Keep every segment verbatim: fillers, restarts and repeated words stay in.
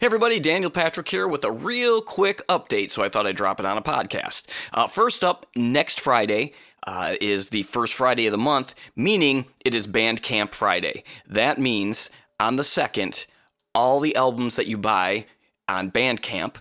Hey everybody, Daniel Patrick here with a real quick update, so I thought I'd drop it on a podcast. Uh, first up, next Friday uh, is the first Friday of the month, meaning it is Bandcamp Friday. That means on the second, all the albums that you buy on Bandcamp,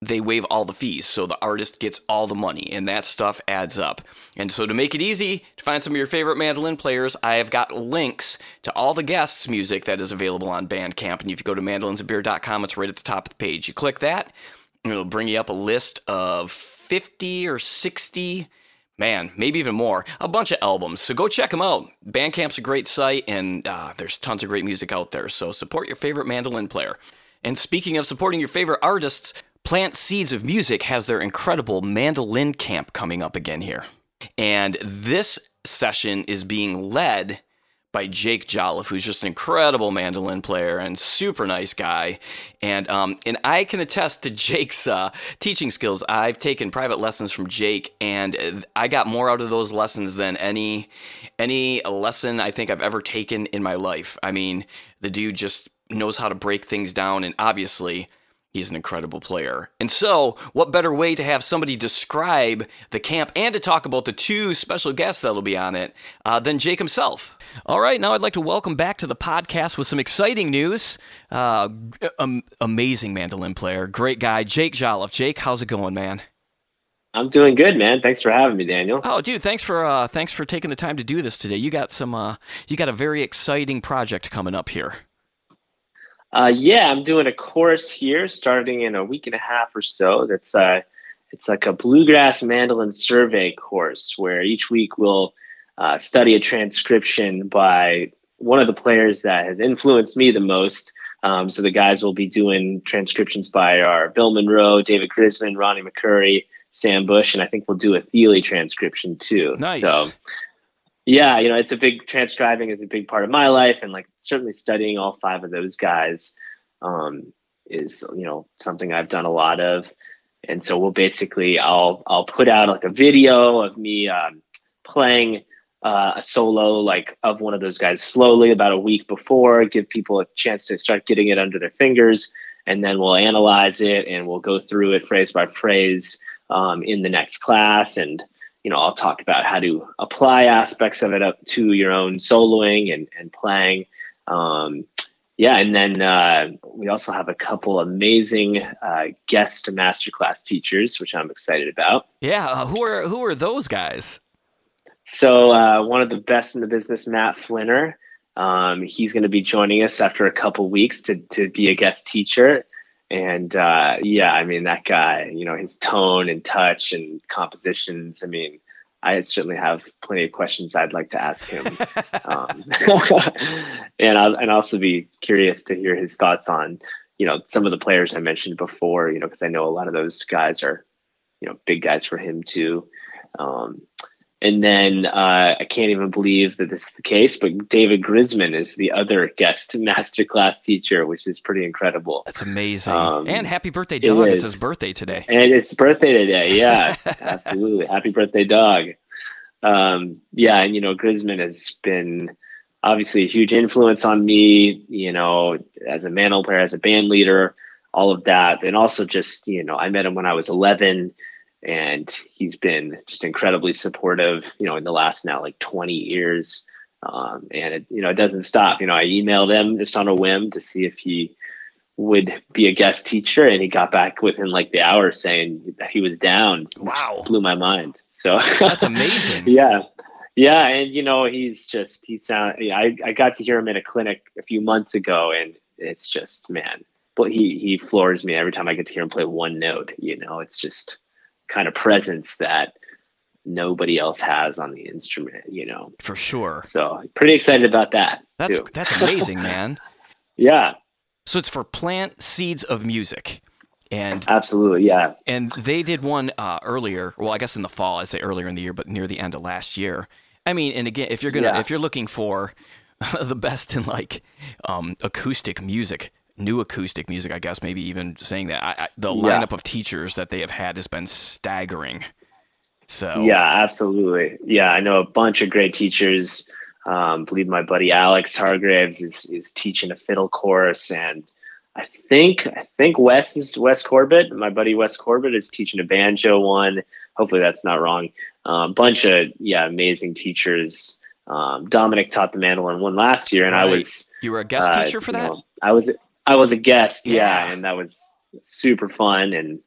they waive all the fees, so the artist gets all the money, and that stuff adds up. And so to make it easy to find some of your favorite mandolin players, I have got links to all the guests' music that is available on Bandcamp, and if you go to mandolins and beer dot com, it's right at the top of the page. You click that, and it'll bring you up a list of fifty or sixty, man, maybe even more, a bunch of albums. So go check them out. Bandcamp's a great site, and uh, there's tons of great music out there, so support your favorite mandolin player. And speaking of supporting your favorite artists, Plant Seeds of Music has their incredible mandolin camp coming up again here. And this session is being led by Jake Jolliff, who's just an incredible mandolin player and super nice guy. And um, and I can attest to Jake's uh, teaching skills. I've taken private lessons from Jake, and I got more out of those lessons than any any lesson I think I've ever taken in my life. I mean, the dude just knows how to break things down, and obviously he's an incredible player. And so, what better way to have somebody describe the camp and to talk about the two special guests that'll be on it uh, than Jake himself? All right, now I'd like to welcome back to the podcast with some exciting news. Uh, um, amazing mandolin player, great guy, Jake Jolliff. Jake, how's it going, man? I'm doing good, man. Thanks for having me, Daniel. Oh, dude, thanks for uh, thanks for taking the time to do this today. You got some, uh, you got a very exciting project coming up here. Uh, yeah, I'm doing a course here starting in a week and a half or so. That's uh, it's like a bluegrass mandolin survey course where each week we'll uh, study a transcription by one of the players that has influenced me the most. Um, so the guys will be doing transcriptions by our Bill Monroe, David Grisman, Ronnie McCurry, Sam Bush, and I think we'll do a Thile transcription too. Nice. So, yeah, you know, it's a big transcribing is a big part of my life, and like certainly studying all five of those guys um, is, you know, something I've done a lot of. And so we'll basically I'll I'll put out like a video of me um, playing uh, a solo like of one of those guys slowly about a week before, give people a chance to start getting it under their fingers, and then we'll analyze it and we'll go through it phrase by phrase um, in the next class. And you know, I'll talk about how to apply aspects of it up to your own soloing and, and playing. Um, yeah, and then uh, we also have a couple amazing uh, guest masterclass teachers, which I'm excited about. Yeah, uh, who are who are those guys? So uh, one of the best in the business, Matt Flinner. Um, he's going to be joining us after a couple weeks to to be a guest teacher. And, uh, yeah, I mean, that guy, you know, his tone and touch and compositions. I mean, I certainly have plenty of questions I'd like to ask him. um, and I'll and also be curious to hear his thoughts on, you know, some of the players I mentioned before, you know, because I know a lot of those guys are, you know, big guys for him, too. Um, and then uh, I can't even believe that this is the case, but David Grisman is the other guest masterclass teacher, which is pretty incredible. That's amazing. Um, and happy birthday, Dog. It it's his birthday today. And it's birthday today. Yeah, absolutely. Happy birthday, Dog. Um, yeah. And, you know, Grisman has been obviously a huge influence on me, you know, as a mandolin player, as a band leader, all of that. And also just, you know, I met him when I was eleven. And he's been just incredibly supportive, you know, in the last now like twenty years. Um, and, it, you know, it doesn't stop. You know, I emailed him just on a whim to see if he would be a guest teacher. And he got back within like the hour saying that he was down. Wow. Blew my mind. So that's amazing. Yeah. Yeah. And, you know, he's just he sound. I, I got to hear him in a clinic a few months ago. And it's just, man, but he, he floors me every time I get to hear him play one note. You know, it's just kind of presence that nobody else has on the instrument, you know, for sure. So pretty excited about that. That's too. That's amazing, man. Yeah. So it's for Plant Seeds of Music, and absolutely. Yeah. And they did one uh, earlier. Well, I guess in the fall, I'd say earlier in the year, but near the end of last year. I mean, and again, if you're going to, yeah. if you're looking for the best in like um, acoustic music, new acoustic music, I guess, maybe even saying that I, I, the yeah. lineup of teachers that they have had has been staggering. So yeah, absolutely. Yeah. I know a bunch of great teachers. Um, I believe my buddy Alex Hargraves is, is teaching a fiddle course, and I think I think Wes is Wes Corbett. My buddy Wes Corbett is teaching a banjo one. Hopefully that's not wrong. A um, bunch of yeah, amazing teachers. Um, Dominic taught the mandolin one last year, and right. I was you were a guest uh, teacher for that. You know, I was I was a guest, yeah. yeah, and that was super fun. And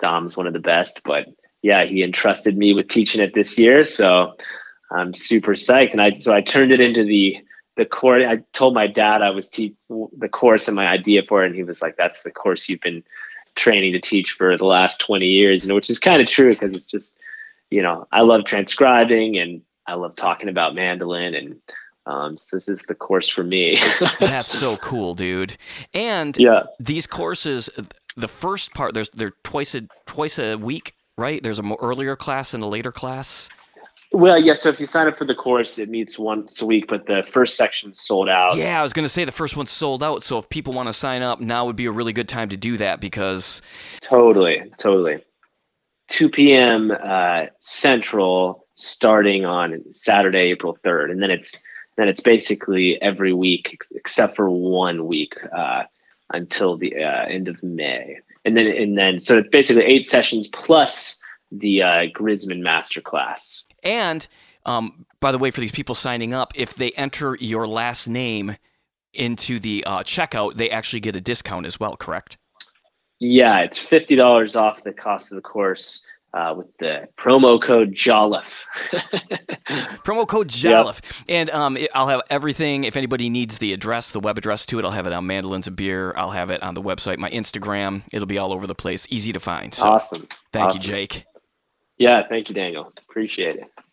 Dom's one of the best, but yeah, he entrusted me with teaching it this year, so I'm super psyched. And I so I turned it into the. The course, I told my dad I was te- the course and my idea for it, and he was like, "That's the course you've been training to teach for the last twenty years," you know, which is kind of true because it's just, you know, I love transcribing and I love talking about mandolin, and um, so this is the course for me. That's so cool, dude. And yeah. these courses, the first part, there's they're twice a twice a week, right? There's a more earlier class and a later class. Well, yeah, so if you sign up for the course, it meets once a week, but the first section's sold out. Yeah, I was going to say the first one's sold out, so if people want to sign up, now would be a really good time to do that because... Totally, totally. two p.m. Uh, Central starting on Saturday, April third, and then it's then it's basically every week except for one week uh, until the uh, end of May. And then, and then so it's basically eight sessions plus... the uh, Grisman Masterclass. And um, by the way, for these people signing up, if they enter your last name into the uh, checkout, they actually get a discount as well, correct? Yeah, it's fifty dollars off the cost of the course uh, with the promo code Jolliff. Promo code Jolliff. Yep. And um, I'll have everything, if anybody needs the address, the web address to it, I'll have it on Mandolins and Beer. I'll have it on the website, my Instagram. It'll be all over the place, easy to find. So, awesome. Thank awesome. you, Jake. Yeah, thank you, Daniel. Appreciate it.